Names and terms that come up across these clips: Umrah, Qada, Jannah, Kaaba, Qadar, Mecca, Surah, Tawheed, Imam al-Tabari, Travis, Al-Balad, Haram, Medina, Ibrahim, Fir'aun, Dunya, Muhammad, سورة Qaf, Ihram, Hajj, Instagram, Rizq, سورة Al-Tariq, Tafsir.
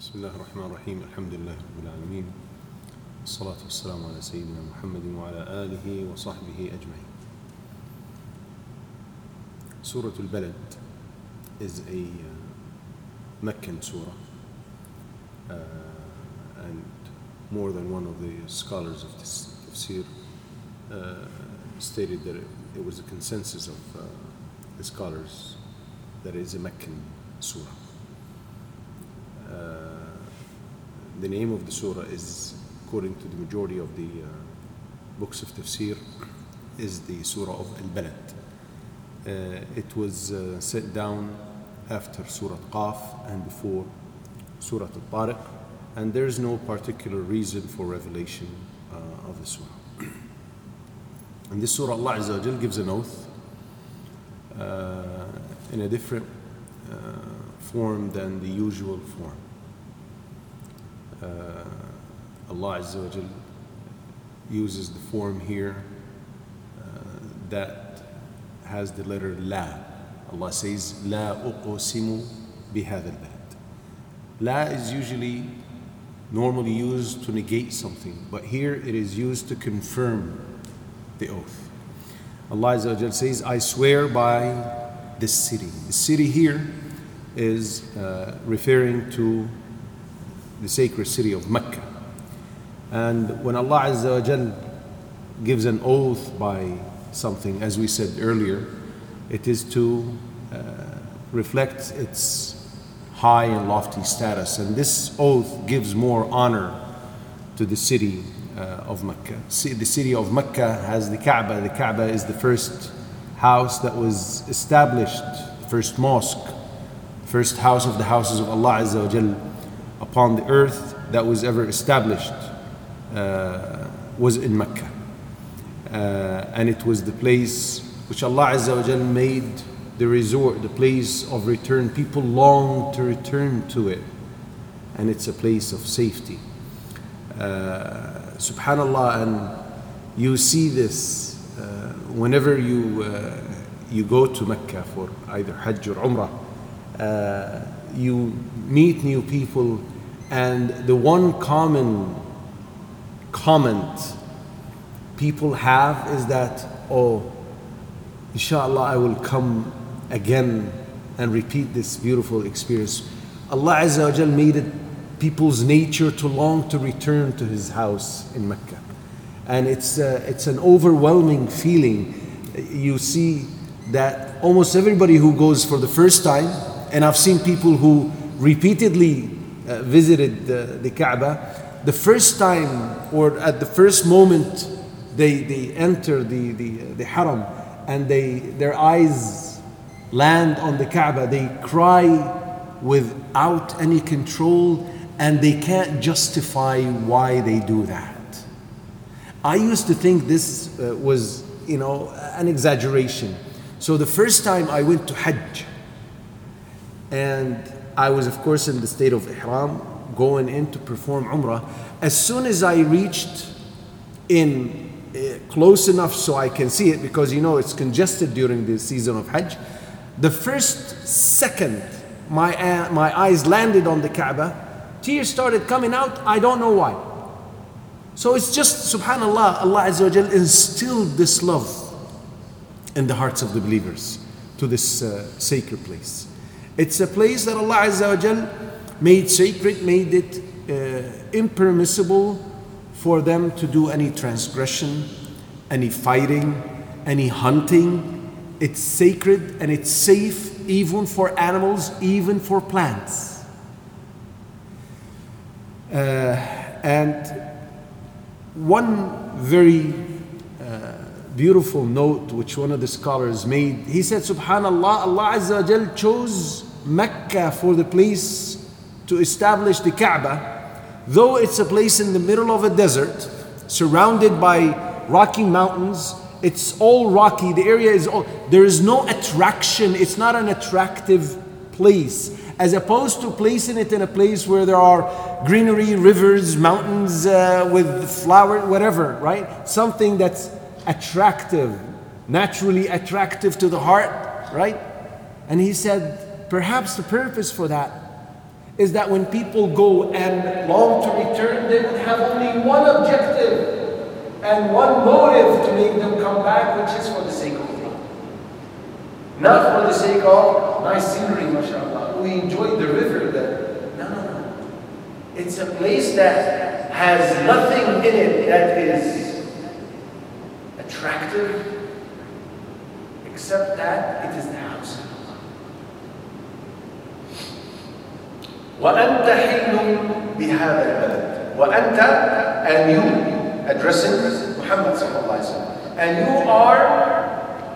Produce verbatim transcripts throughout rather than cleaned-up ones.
بسم الله الرحمن الرحيم الحمد لله رب العالمين والصلاة والسلام على سيدنا محمد وعلى آله وصحبه أجمعين. Surah Al-Balad is a uh, Meccan surah, uh, and more than one of the scholars of Tafsir uh, stated that it, it was a consensus of uh, the scholars that it is a Meccan surah. Uh, the name of the surah is, according to the majority of the uh, books of Tafsir, is the surah of Al-Balad. Uh, it was uh, set down after Surah Qaf and before Surah Al-Tariq, and there is no particular reason for revelation uh, of the surah. In this surah, Allah Azza wa Jal gives an oath uh, in a different uh, form than the usual form. Uh, Allah Azza wa Jal uses the form here uh, that has the letter La. Allah says, La uqsimu bihadha al-balad. La is usually normally used to negate something, but here it is used to confirm the oath. Allah Azza wa Jal says, I swear by this city. The city here is uh, referring to the sacred city of Mecca. And when Allah Azza wa Jal gives an oath by something, as we said earlier, it is to uh, reflect its high and lofty status, and this oath gives more honor to the city uh, of Mecca. See, the city of Mecca has the Kaaba. The Kaaba is the first house that was established, the first mosque, first house of the houses of Allah Azza wa Jal upon the earth that was ever established uh, was in Mecca. Uh, and it was the place which Allah Azza wa Jal made the resort, the place of return. People long to return to it, and it's a place of safety. Uh, SubhanAllah, and you see this uh, whenever you uh, you go to Mecca for either Hajj or Umrah. Uh, you meet new people, and the one common comment people have is that, oh, inshallah, I will come again and repeat this beautiful experience. Allah Azza wa Jal made it people's nature to long to return to His house in Mecca, and it's uh, it's an overwhelming feeling. You see that almost everybody who goes for the first time, and I've seen people who repeatedly uh, visited uh, the Kaaba, the first time or at the first moment They, they enter the, the, the Haram and they their eyes land on the Kaaba. They cry without any control, and they can't justify why they do that. I used to think this uh, was, you know, an exaggeration. So the first time I went to Hajj, and I was, of course, in the state of Ihram, going in to perform Umrah. As soon as I reached in close enough so I can see it, because you know it's congested during the season of Hajj, the first second my uh, my eyes landed on the Kaaba, tears started coming out. I don't know why. So it's just, subhanallah, Allah Azza wa Jal instilled this love in the hearts of the believers to this uh, sacred place. It's a place that Allah Azza wa Jal made sacred, made it uh, impermissible for them to do any transgression, any fighting, any hunting. It's sacred and it's safe even for animals, even for plants. Uh, and one very uh, beautiful note which one of the scholars made, he said, SubhanAllah, Allah Azza wa Jal chose Mecca for the place to establish the Kaaba, though it's a place in the middle of a desert, surrounded by rocky mountains. It's all rocky. The area is all, there is no attraction. It's not an attractive place, as opposed to placing it in a place where there are greenery, rivers, mountains uh, with flowers, whatever, right? Something that's attractive, naturally attractive to the heart, right? And he said, perhaps the purpose for that is that when people go and long to return, they would have only one objective and one motive to make them come back, which is for the sake of Allah. Not for the sake of nice scenery, mashallah. We enjoy the river there. No, no, no. It's a place that has nothing in it that is attractive, except that it is the house of Allah. وَأَنْتَ حِلٌّ بِهَذَا الْبَلَدِ وَأَنْتَ and you, addressing Muhammad sallallahu alaihi wasallam, and you are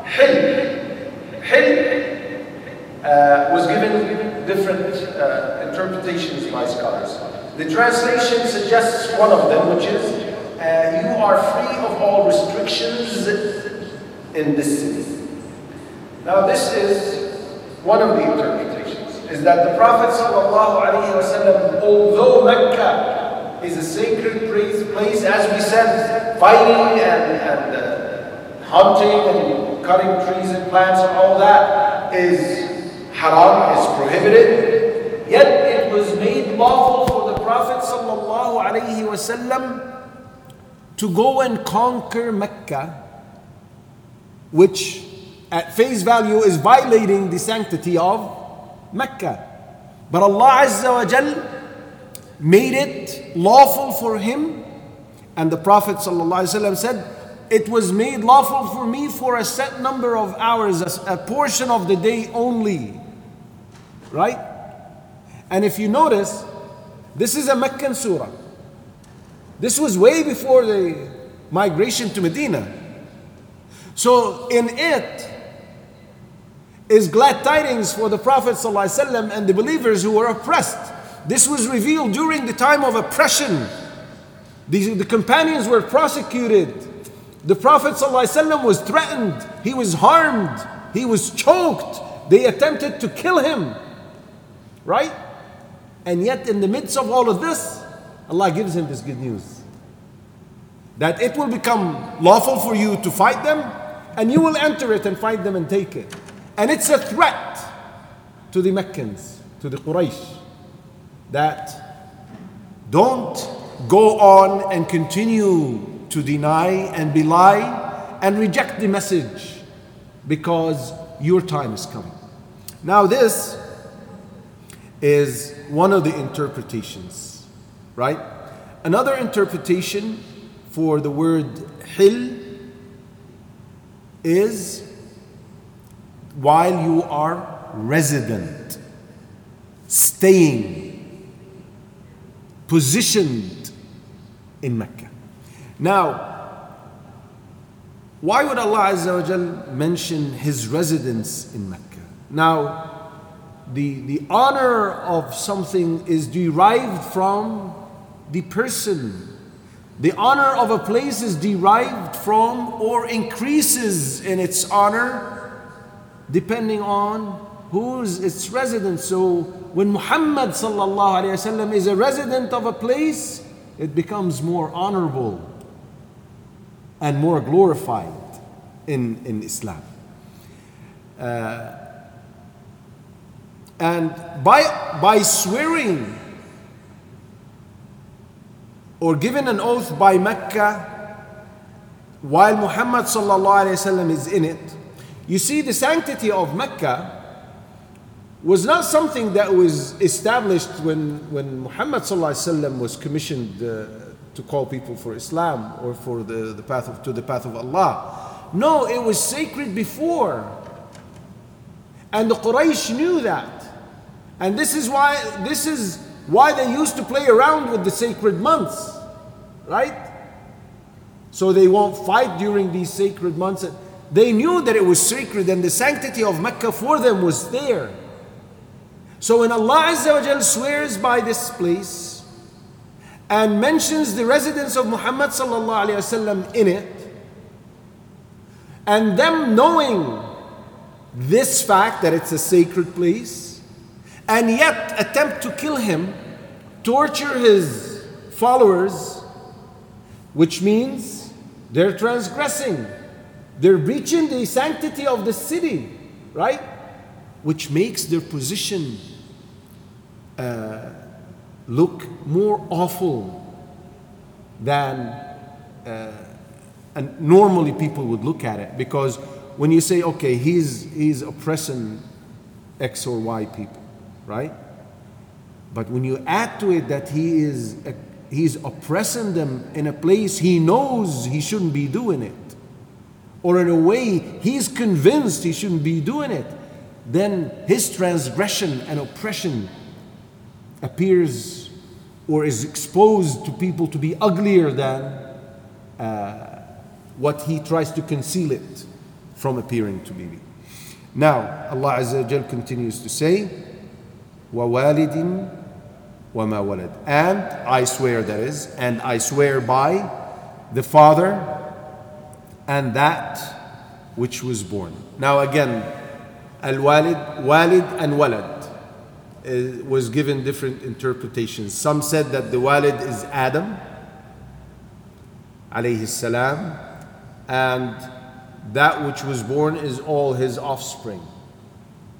hil. Hil uh, was given different uh, interpretations by scholars. The translation suggests one of them, which is uh, you are free of all restrictions in this city. Now this is one of the interpretations, is that the Prophet sallallahu alaihi wasallam, although Mecca is a sacred place, as we said, fighting and, and uh, hunting and cutting trees and plants and all that is haram, is prohibited. Yet it was made lawful for the Prophet ﷺ to go and conquer Mecca, which at face value is violating the sanctity of Mecca. But Allah Azza wa Jal made it lawful for him, and the Prophet ﷺ said, it was made lawful for me for a set number of hours, a portion of the day only, right? And if you notice, this is a Meccan surah. This was way before the migration to Medina. So in it is glad tidings for the Prophet ﷺ and the believers who were oppressed. This was revealed during the time of oppression. The, the companions were prosecuted. The Prophet ﷺ was threatened. He was harmed. He was choked. They attempted to kill him. Right? And yet in the midst of all of this, Allah gives him this good news. That it will become lawful for you to fight them, and you will enter it and fight them and take it. And it's a threat to the Meccans, to the Quraysh, that don't go on and continue to deny and belie and reject the message, because your time is coming. Now this is one of the interpretations, right? Another interpretation for the word hil is while you are resident, staying, positioned in Mecca. Now, why would Allah Azza wa Jal mention his residence in Mecca? Now, the, the honor of something is derived from the person. The honor of a place is derived from or increases in its honor depending on who's its resident. So when Muhammad sallallahu alayhi wa sallam is a resident of a place, it becomes more honorable and more glorified in, in Islam. Uh, and by, by swearing or giving an oath by Mecca while Muhammad sallallahu alayhi wa sallam is in it, you see the sanctity of Mecca was not something that was established when, when Muhammad ﷺ was commissioned uh, to call people for Islam or for the, the path of, to the path of Allah. No, it was sacred before. And the Quraysh knew that. And this is why this is why they used to play around with the sacred months, right? So they won't fight during these sacred months. They knew that it was sacred, and the sanctity of Mecca for them was there. So when Allah Azza wa Jal swears by this place and mentions the residence of Muhammad sallallahu alayhi wa sallam in it, and them knowing this fact that it's a sacred place, and yet attempt to kill him, torture his followers, which means they're transgressing, they're breaching the sanctity of the city, right? Which makes their position uh, look more awful than uh, and normally people would look at it. Because when you say, okay, he's, he's oppressing X or Y people, right? But when you add to it that he is a, he's oppressing them in a place he knows he shouldn't be doing it, or in a way he's convinced he shouldn't be doing it, then his transgression and oppression appears or is exposed to people to be uglier than uh, what he tries to conceal it from appearing to be. Now, Allah Azza wa Jal continues to say, وَوَالِدٍ وَمَا وَلَدٍ. And I swear, that is, and I swear by the father and that which was born. Now again, al-walid, walid and walad uh, was given different interpretations. Some said that the walid is Adam, alayhi salam, and that which was born is all his offspring.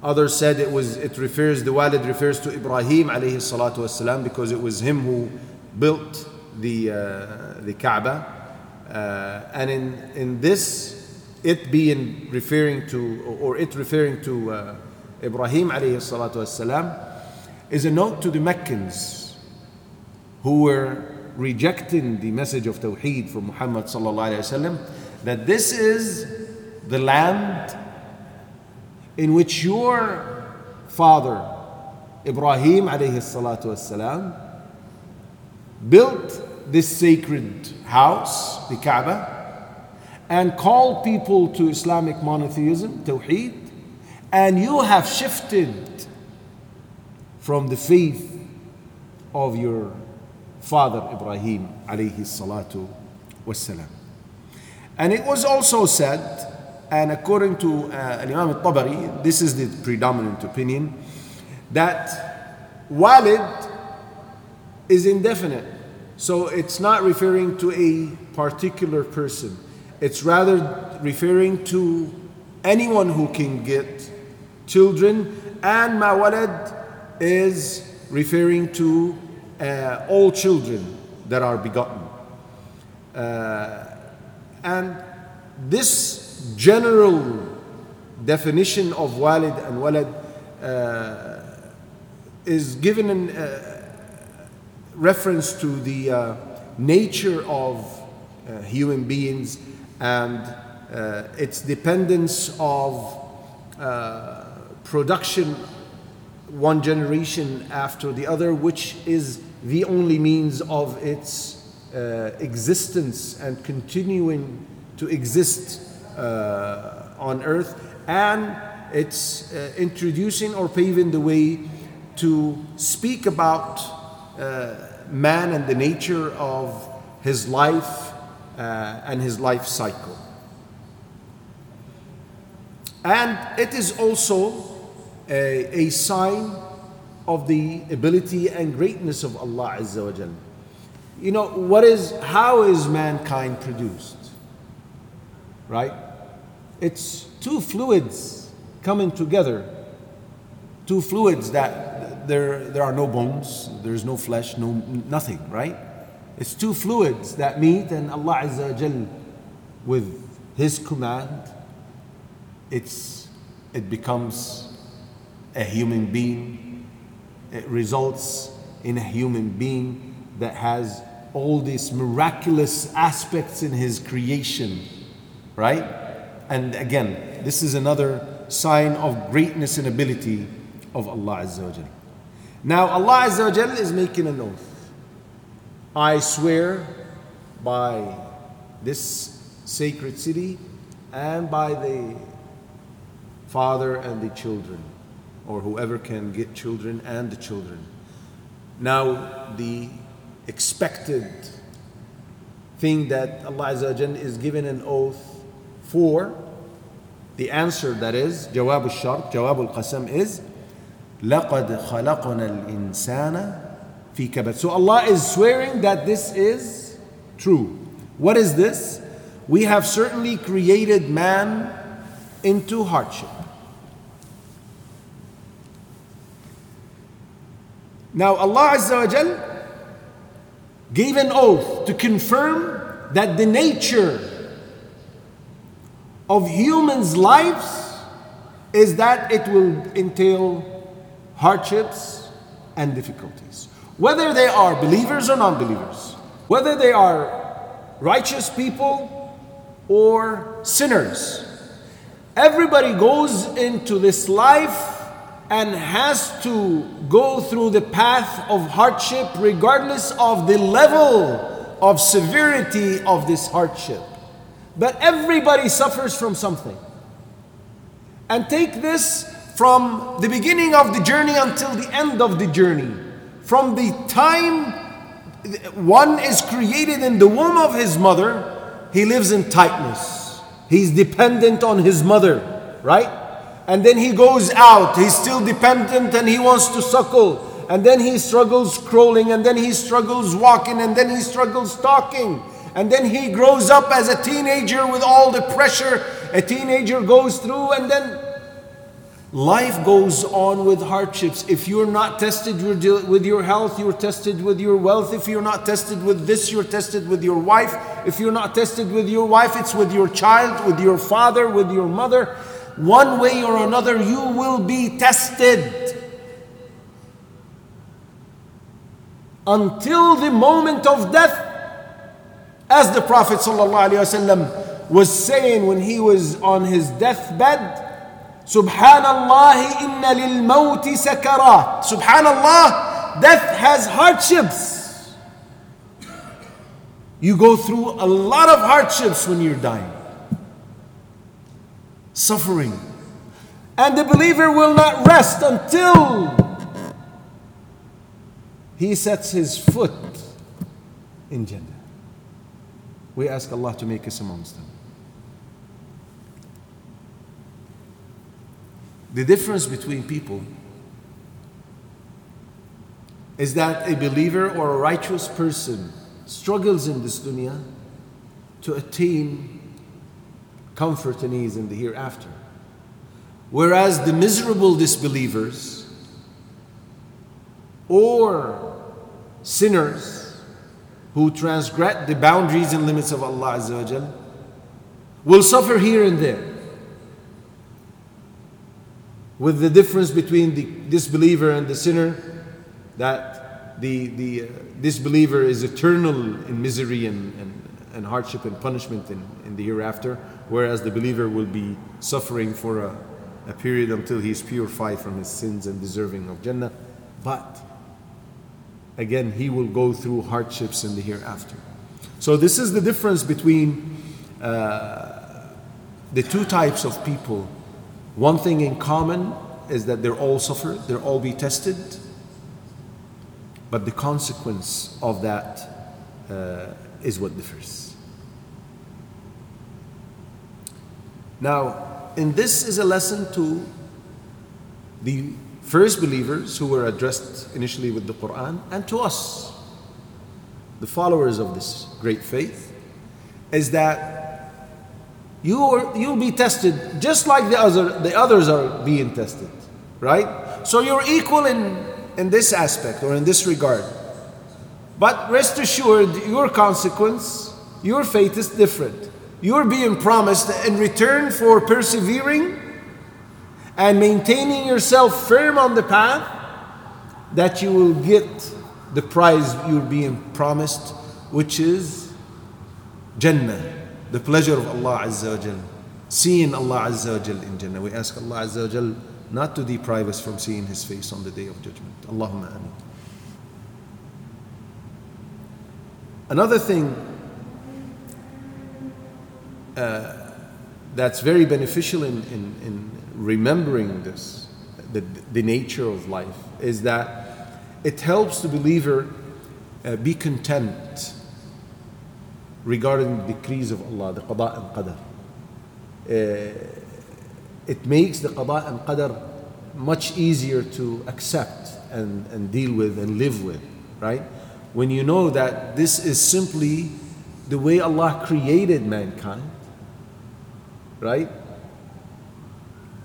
Others said it was, it refers, the walid refers to Ibrahim, alayhi salatu wasalam, because it was him who built the uh, the Kaaba. Uh, and in, in this, it being referring to, or it referring to uh, Ibrahim alayhi salatu wasalam, is a note to the Meccans who were rejecting the message of Tawheed from Muhammad sallallahu alayhi wasallam, that this is the land in which your father Ibrahim alayhi salatu wasalam built this sacred house, the Kaaba, and called people to Islamic monotheism, Tawheed, and you have shifted from the faith of your father Ibrahim alayhi salatu wassalam. And it was also said, and according to uh, Imam al-Tabari, this is the predominant opinion, that walid is indefinite. So it's not referring to a particular person. It's rather referring to anyone who can get children. And ma walad is referring to uh, all children that are begotten. Uh, and this general definition of walid and walad uh, is given in... Uh, reference to the uh, nature of uh, human beings and uh, its dependence of uh, production, one generation after the other, which is the only means of its uh, existence and continuing to exist uh, on earth, and it's uh, introducing or paving the way to speak about Uh, man and the nature of his life uh, and his life cycle. And it is also a, a sign of the ability and greatness of Allah Azza wa Jalla. You know, what is, how is mankind produced? Right? It's two fluids coming together. Two fluids that There, there are no bones, there's no flesh, no nothing, right? It's two fluids that meet, and Allah Azza wa Jal, with His command, it's, it becomes a human being. It results in a human being that has all these miraculous aspects in His creation, right? And again, this is another sign of greatness and ability of Allah Azza wa Jal. Now Allah Azza wa Jalla is making an oath. I swear by this sacred city and by the father and the children, or whoever can get children and the children. Now the expected thing that Allah Azza wa Jalla is giving an oath for, the answer that is, Jawab al-Shart, Jawab al-Qasam is, لَقَدْ خَلَقْنَا الْإِنسَانَ فِي كَبَدٍ. So Allah is swearing that this is true. What is this? We have certainly created man into hardship. Now Allah Azza wa Jal gave an oath to confirm that the nature of humans' lives is that it will entail hardships and difficulties. Whether they are believers or non-believers, whether they are righteous people or sinners, everybody goes into this life and has to go through the path of hardship regardless of the level of severity of this hardship. But everybody suffers from something. And take this from the beginning of the journey until the end of the journey. From the time one is created in the womb of his mother, he lives in tightness. He's dependent on his mother, right? And then he goes out, he's still dependent and he wants to suckle. And then he struggles crawling, and then he struggles walking, and then he struggles talking. And then he grows up as a teenager with all the pressure a teenager goes through, and then life goes on with hardships. If you're not tested with your health, you're tested with your wealth. If you're not tested with this, you're tested with your wife. If you're not tested with your wife, it's with your child, with your father, with your mother. One way or another, you will be tested until the moment of death. As the Prophet ﷺ was saying when he was on his deathbed, Subhanallah, inna lil mawti sakarat. Subhanallah, death has hardships. You go through a lot of hardships when you're dying. Suffering. And the believer will not rest until he sets his foot in Jannah. We ask Allah to make us amongst them. The difference between people is that a believer or a righteous person struggles in this dunya to attain comfort and ease in the hereafter. Whereas the miserable disbelievers or sinners who transgress the boundaries and limits of Allah Azza wa Jal will suffer here and there. With the difference between the disbeliever and the sinner, that the, the uh, disbeliever is eternal in misery and, and and hardship and punishment in, in the hereafter, whereas the believer will be suffering for a, a period until he is purified from his sins and deserving of Jannah. But again, he will go through hardships in the hereafter. So this is the difference between uh, the two types of people. One thing in common is that they're all suffer, they'll all be tested, but the consequence of that uh, is what differs. Now, and this is a lesson to the first believers who were addressed initially with the Quran, and to us, the followers of this great faith, is that you are, you'll be tested just like the other, the others are being tested, right? So you're equal in, in this aspect or in this regard. But rest assured, your consequence, your fate is different. You're being promised in return for persevering and maintaining yourself firm on the path that you will get the prize you're being promised, which is Jannah, the pleasure of Allah Azza wa Jal, seeing Allah Azza wa Jal in Jannah. We ask Allah Azza wa Jal not to deprive us from seeing His face on the Day of Judgment. Allahumma ameen. Another thing uh, that's very beneficial in, in, in remembering this, the, the nature of life, is that it helps the believer uh, be content regarding the decrees of Allah, the Qada and Qadar. Uh, it makes the Qada and Qadar much easier to accept and, and deal with and live with, right? When you know that this is simply the way Allah created mankind, right?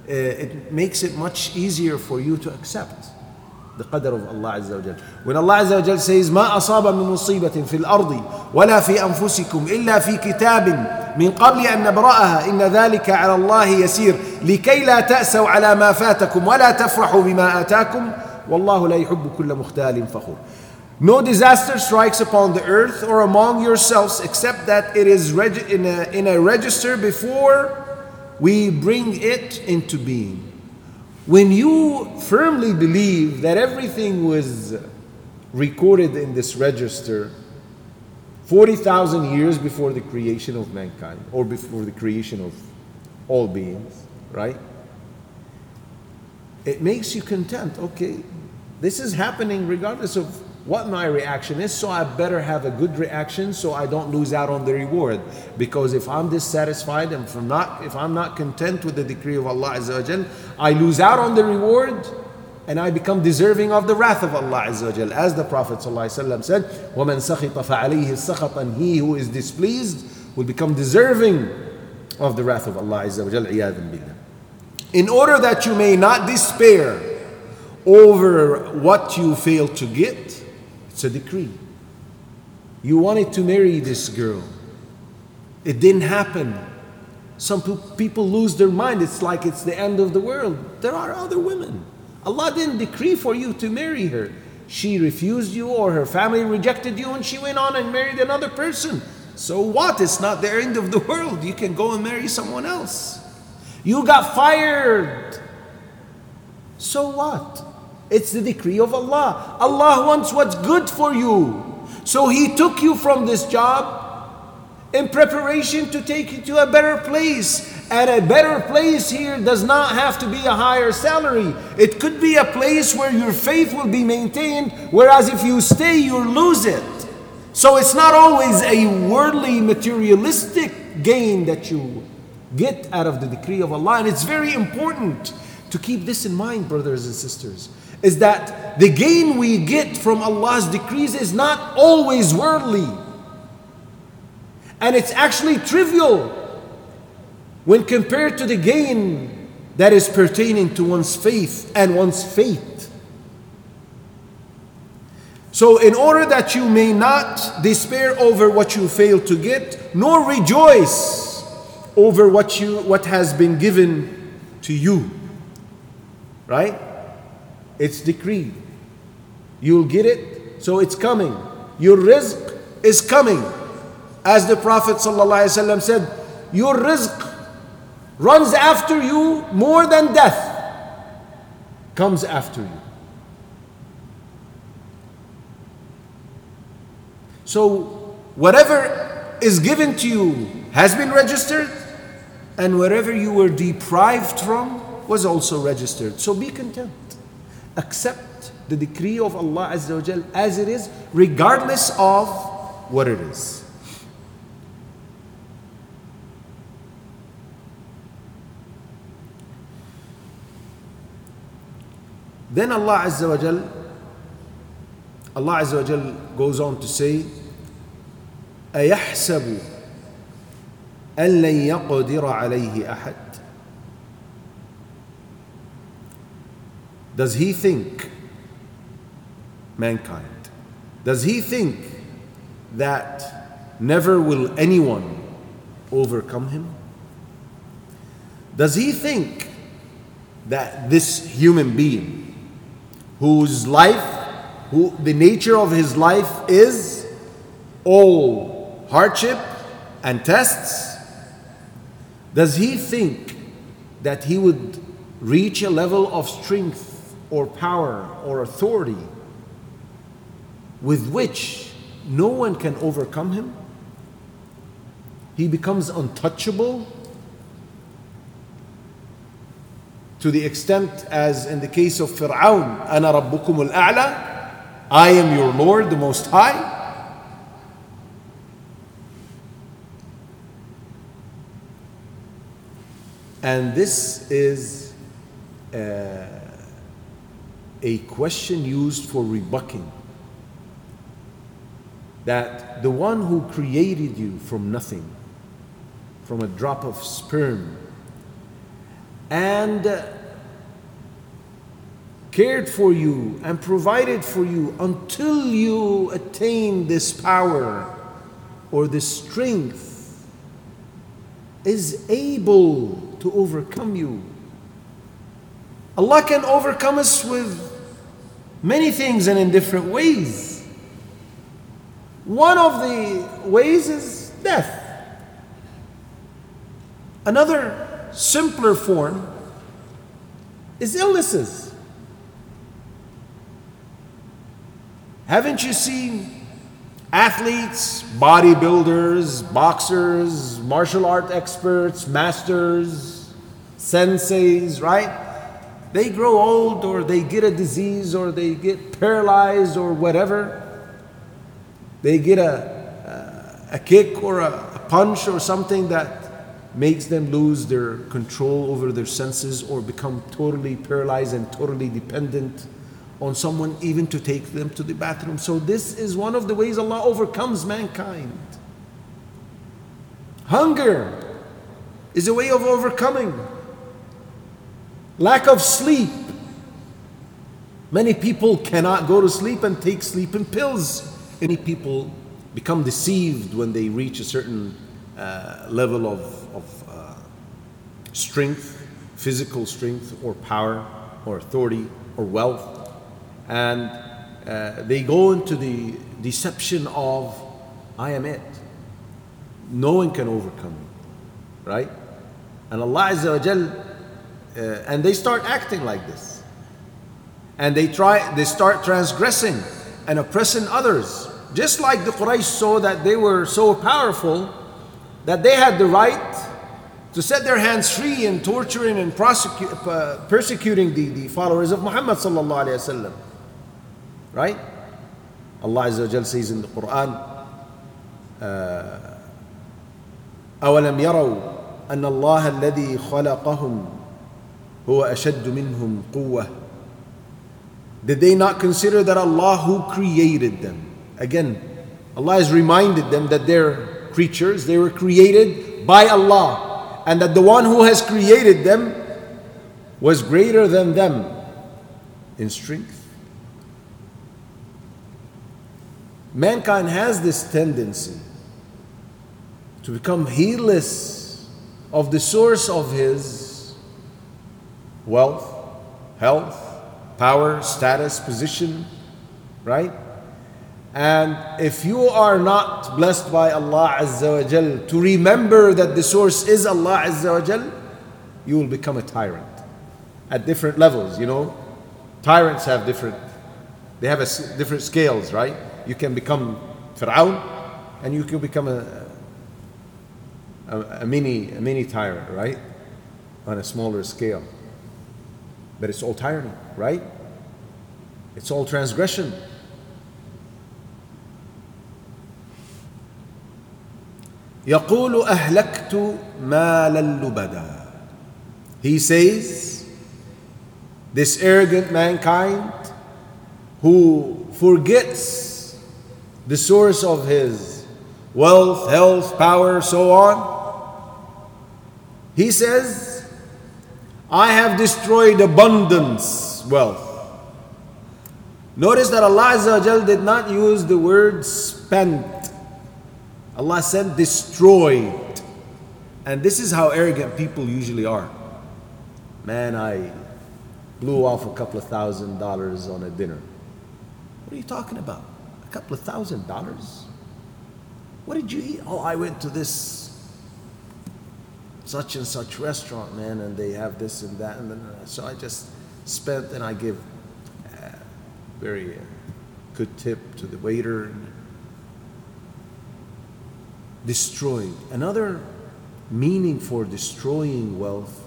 It makes it much easier for you to accept the qadar of Allah Azza wa Jal. When Allah Azza wa Jal says, مَا أَصَابَ مِن مُصِيبَةٍ فِي الْأَرْضِ وَلَا فِي أَنفُسِكُمْ إِلَّا فِي كِتَابٍ مِن قَبْلِ أَن نَبْرَأَهَا إِنَّ ذَلِكَ عَلَى اللَّهِ يَسِيرٌ لِكَيْ لَا تَأْسَوْا عَلَى مَا فَاتَكُمْ وَلَا تَفْرَحُوا بِمَا آتَاكُمْ وَاللَّهُ لَا يُحِبُّ كُلَّ مُخْتَالٍ فَخُورٍ. No disaster strikes upon the earth or among yourselves except that it is reg- in, a, in a register before we bring it into being. When you firmly believe that everything was recorded in this register forty thousand years before the creation of mankind, or before the creation of all beings, right? It makes you content. Okay, this is happening regardless of what my reaction is, so I better have a good reaction so I don't lose out on the reward. Because if I'm dissatisfied and if I'm not, if I'm not content with the decree of Allah Azza wa Jal, I lose out on the reward and I become deserving of the wrath of Allah Azza wa Jal. As the Prophet ﷺ said, وَمَنْ سَخِطَ فَعَلَيْهِ السَّخَطَ, and he who is displeased will become deserving of the wrath of Allah Azza wa Jal. عِيَاذًا بِاللَّهِ. In order that you may not despair over what you fail to get, it's a decree. You wanted to marry this girl. It didn't happen. Some people lose their mind. It's like it's the end of the world. There are other women. Allah didn't decree for you to marry her. She refused you, or her family rejected you, and she went on and married another person. So what? It's not the end of the world. You can go and marry someone else. You got fired. So what? It's the decree of Allah. Allah wants what's good for you. So He took you from this job in preparation to take you to a better place. And a better place here does not have to be a higher salary. It could be a place where your faith will be maintained, whereas if you stay, you lose it. So it's not always a worldly, materialistic gain that you get out of the decree of Allah. And it's very important to keep this in mind, brothers and sisters, is that the gain we get from Allah's decrees is not always worldly. And it's actually trivial when compared to the gain that is pertaining to one's faith and one's fate. So in order that you may not despair over what you fail to get, nor rejoice over what you what has been given to you. Right? It's decreed. You'll get it, so it's coming. Your rizq is coming. As the Prophet ﷺ said, your rizq runs after you more than death comes after you. So whatever is given to you has been registered, and whatever you were deprived from was also registered. So be content. Accept the decree of Allah Azza wa Jal as it is, regardless of what it is. Then Allah Azza wa Jal, Allah Azza wa Jal goes on to say, أَيَحْسَبُ أَن لَن يَقْدِرَ عَلَيْهِ أَحَدٌ. Does he think, mankind, does he think that never will anyone overcome him? Does he think that this human being, whose life, who the nature of his life is all hardship and tests, does he think that he would reach a level of strength or power or authority with which no one can overcome him? He becomes untouchable to the extent, as in the case of Fir'aun, أَنَا رَبُّكُمُ الْأَعْلَى, I am your Lord, the Most High. And this is uh, a question used for rebuking, that the one who created you from nothing, from a drop of sperm, and cared for you and provided for you until you attain this power or this strength, is able to overcome you. Allah can overcome us with many things and in different ways. One of the ways is death. Another simpler form is illnesses. Haven't you seen athletes, bodybuilders, boxers, martial art experts, masters, senseis, right? They grow old, or they get a disease, or they get paralyzed, or whatever. They get a, a, a kick or a, a punch or something that makes them lose their control over their senses or become totally paralyzed and totally dependent on someone even to take them to the bathroom. So this is one of the ways Allah overcomes mankind. Hunger is a way of overcoming. Lack of sleep. Many people cannot go to sleep and take sleeping pills. Many people become deceived when they reach a certain uh, level of, of uh, strength, physical strength or power or authority or wealth. And uh, they go into the deception of, I am it. No one can overcome me, right? And Allah Azza wa Jal, Uh, and they start acting like this, and they try they start transgressing and oppressing others, just like the Quraysh saw that they were so powerful that they had the right to set their hands free in torturing and prosecu- uh, persecuting the, the followers of Muhammad sallallahu alaihi wasallam, right? Allah Azza wa Jal says in the Quran, uh, أَوَلَمْ يَرَوْا أَنَّ اللَّهَ الَّذِي خَلَقَهُمْ هو أشد منهم قوة. Did they not consider that Allah who created them? Again, Allah has reminded them that they're creatures, they were created by Allah, and that the one who has created them was greater than them in strength. Mankind has this tendency to become heedless of the source of his wealth, health, power, status, position, right? And if you are not blessed by Allah Azza wa Jal to remember that the source is Allah Azza wa Jal, you will become a tyrant at different levels, you know. Tyrants have different, they have a, different scales, right? You can become Fir'aun, and you can become a, a, a mini, a mini tyrant, right? On a smaller scale. But it's all tyranny, right? It's all transgression. يَقُولُ أَهْلَكْتُ مَالًا لُبَدًا. He says, this arrogant mankind who forgets the source of his wealth, health, power, so on. He says, I have destroyed abundance, wealth. Notice that Allah Azza wa Jal did not use the word spent. Allah said destroyed. And this is how arrogant people usually are. Man, I blew off a couple of thousand dollars on a dinner. What are you talking about? A couple of thousand dollars? What did you eat? Oh, I went to this such and such restaurant, man, and they have this and that, and then, so I just spent, and I give a very good tip to the waiter. Destroyed. Another meaning for destroying wealth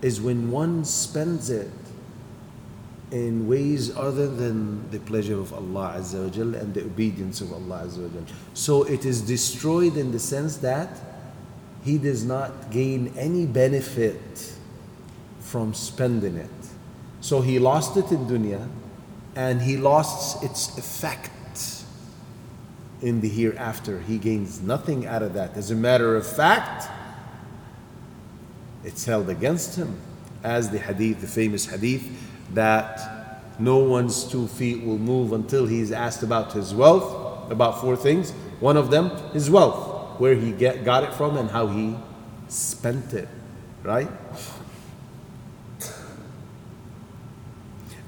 is when one spends it in ways other than the pleasure of Allah Azza wa Jal and the obedience of Allah Azza wa Jal. So it is destroyed in the sense that he does not gain any benefit from spending it. So he lost it in dunya, and he lost its effect in the hereafter. He gains nothing out of that. As a matter of fact, it's held against him, as the hadith, the famous hadith, that No one's two feet will move until he's asked about his wealth, about four things. One of them is wealth, where he get, got it from and how he spent it, right?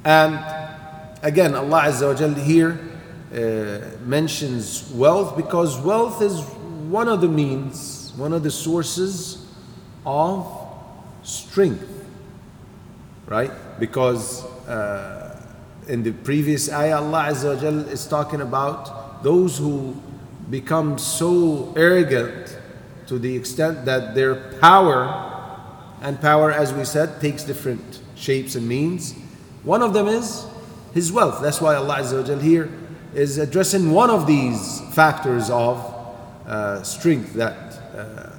And again, Allah Azza wa Jal here uh, mentions wealth because wealth is one of the means, one of the sources of strength, right? Because uh, in the previous ayah, Allah Azza wa Jal is talking about those who become so arrogant to the extent that their power, and power, as we said, takes different shapes and means. One of them is his wealth. That's why Allah Azza wa Jal here is addressing one of these factors of uh, strength that uh,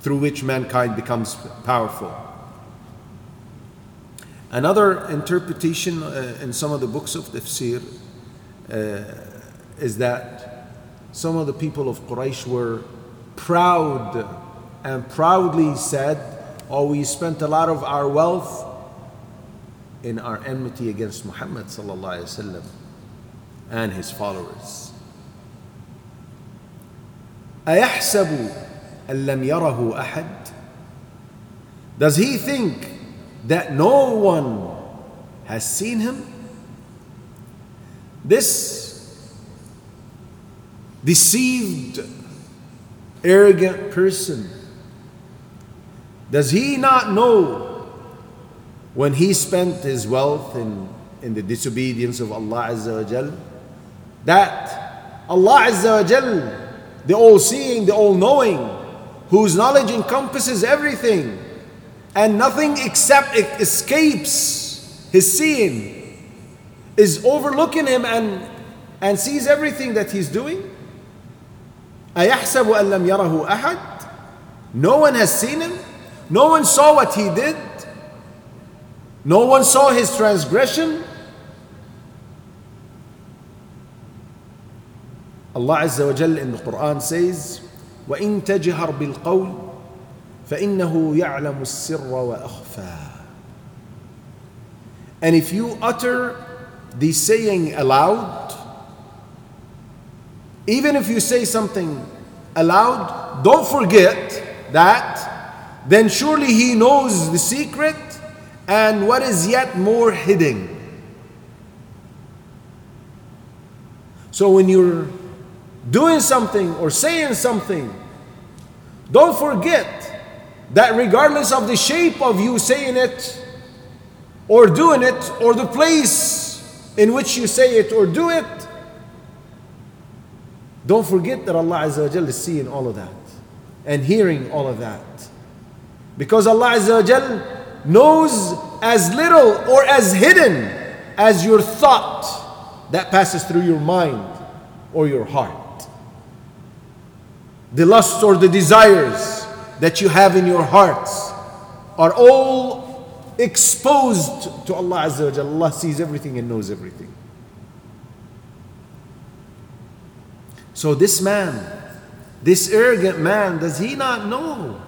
through which mankind becomes powerful. Another interpretation uh, in some of the books of Tafsir uh, is that some of the people of Quraysh were proud and proudly said, oh, we spent a lot of our wealth in our enmity against Muhammad sallallahu alaihi wasallam and his followers. أَيَحْسَبُ أَنْ لَمْ يَرَهُ أَحَدٌ. Does he think that no one has seen him? This deceived, arrogant person, does he not know when he spent his wealth in, in the disobedience of Allah Azza wa Jal, that Allah Azza wa Jal, the all-seeing, the all-knowing, whose knowledge encompasses everything, and nothing except it escapes his seeing, is overlooking him and, and sees everything that he's doing? أَيَحْسَبُ أَنْ لَمْ يَرَهُ أَحَدٌ. No one has seen him. No one saw what he did. No one saw his transgression. Allah Azza wa Jalla in the Quran says, وَإِن تَجْهَرْ بِالْقَوْلِ فَإِنَّهُ يَعْلَمُ السِّرَّ وَأَخْفَى. And if you utter the saying aloud, even if you say something aloud, don't forget that, then surely he knows the secret and what is yet more hidden. So when you're doing something or saying something, don't forget that regardless of the shape of you saying it or doing it or the place in which you say it or do it, don't forget that Allah Azza wa Jal is seeing all of that and hearing all of that. Because Allah Azza wa Jal knows as little or as hidden as your thought that passes through your mind or your heart. The lusts or the desires that you have in your hearts are all exposed to Allah Azza wa Jalla. Allah sees everything and knows everything. So this man, this arrogant man, does he not know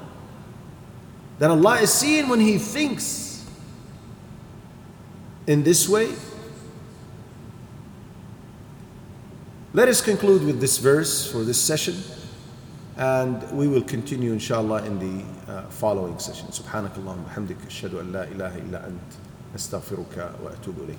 that Allah is seeing when he thinks in this way? Let us conclude with this verse for this session. And we will continue, inshallah, in the uh, following session. Subhanakallahumma bihamdika, ashhadu an la ilaha illa ant, astaghfiruka wa atubu ilayk.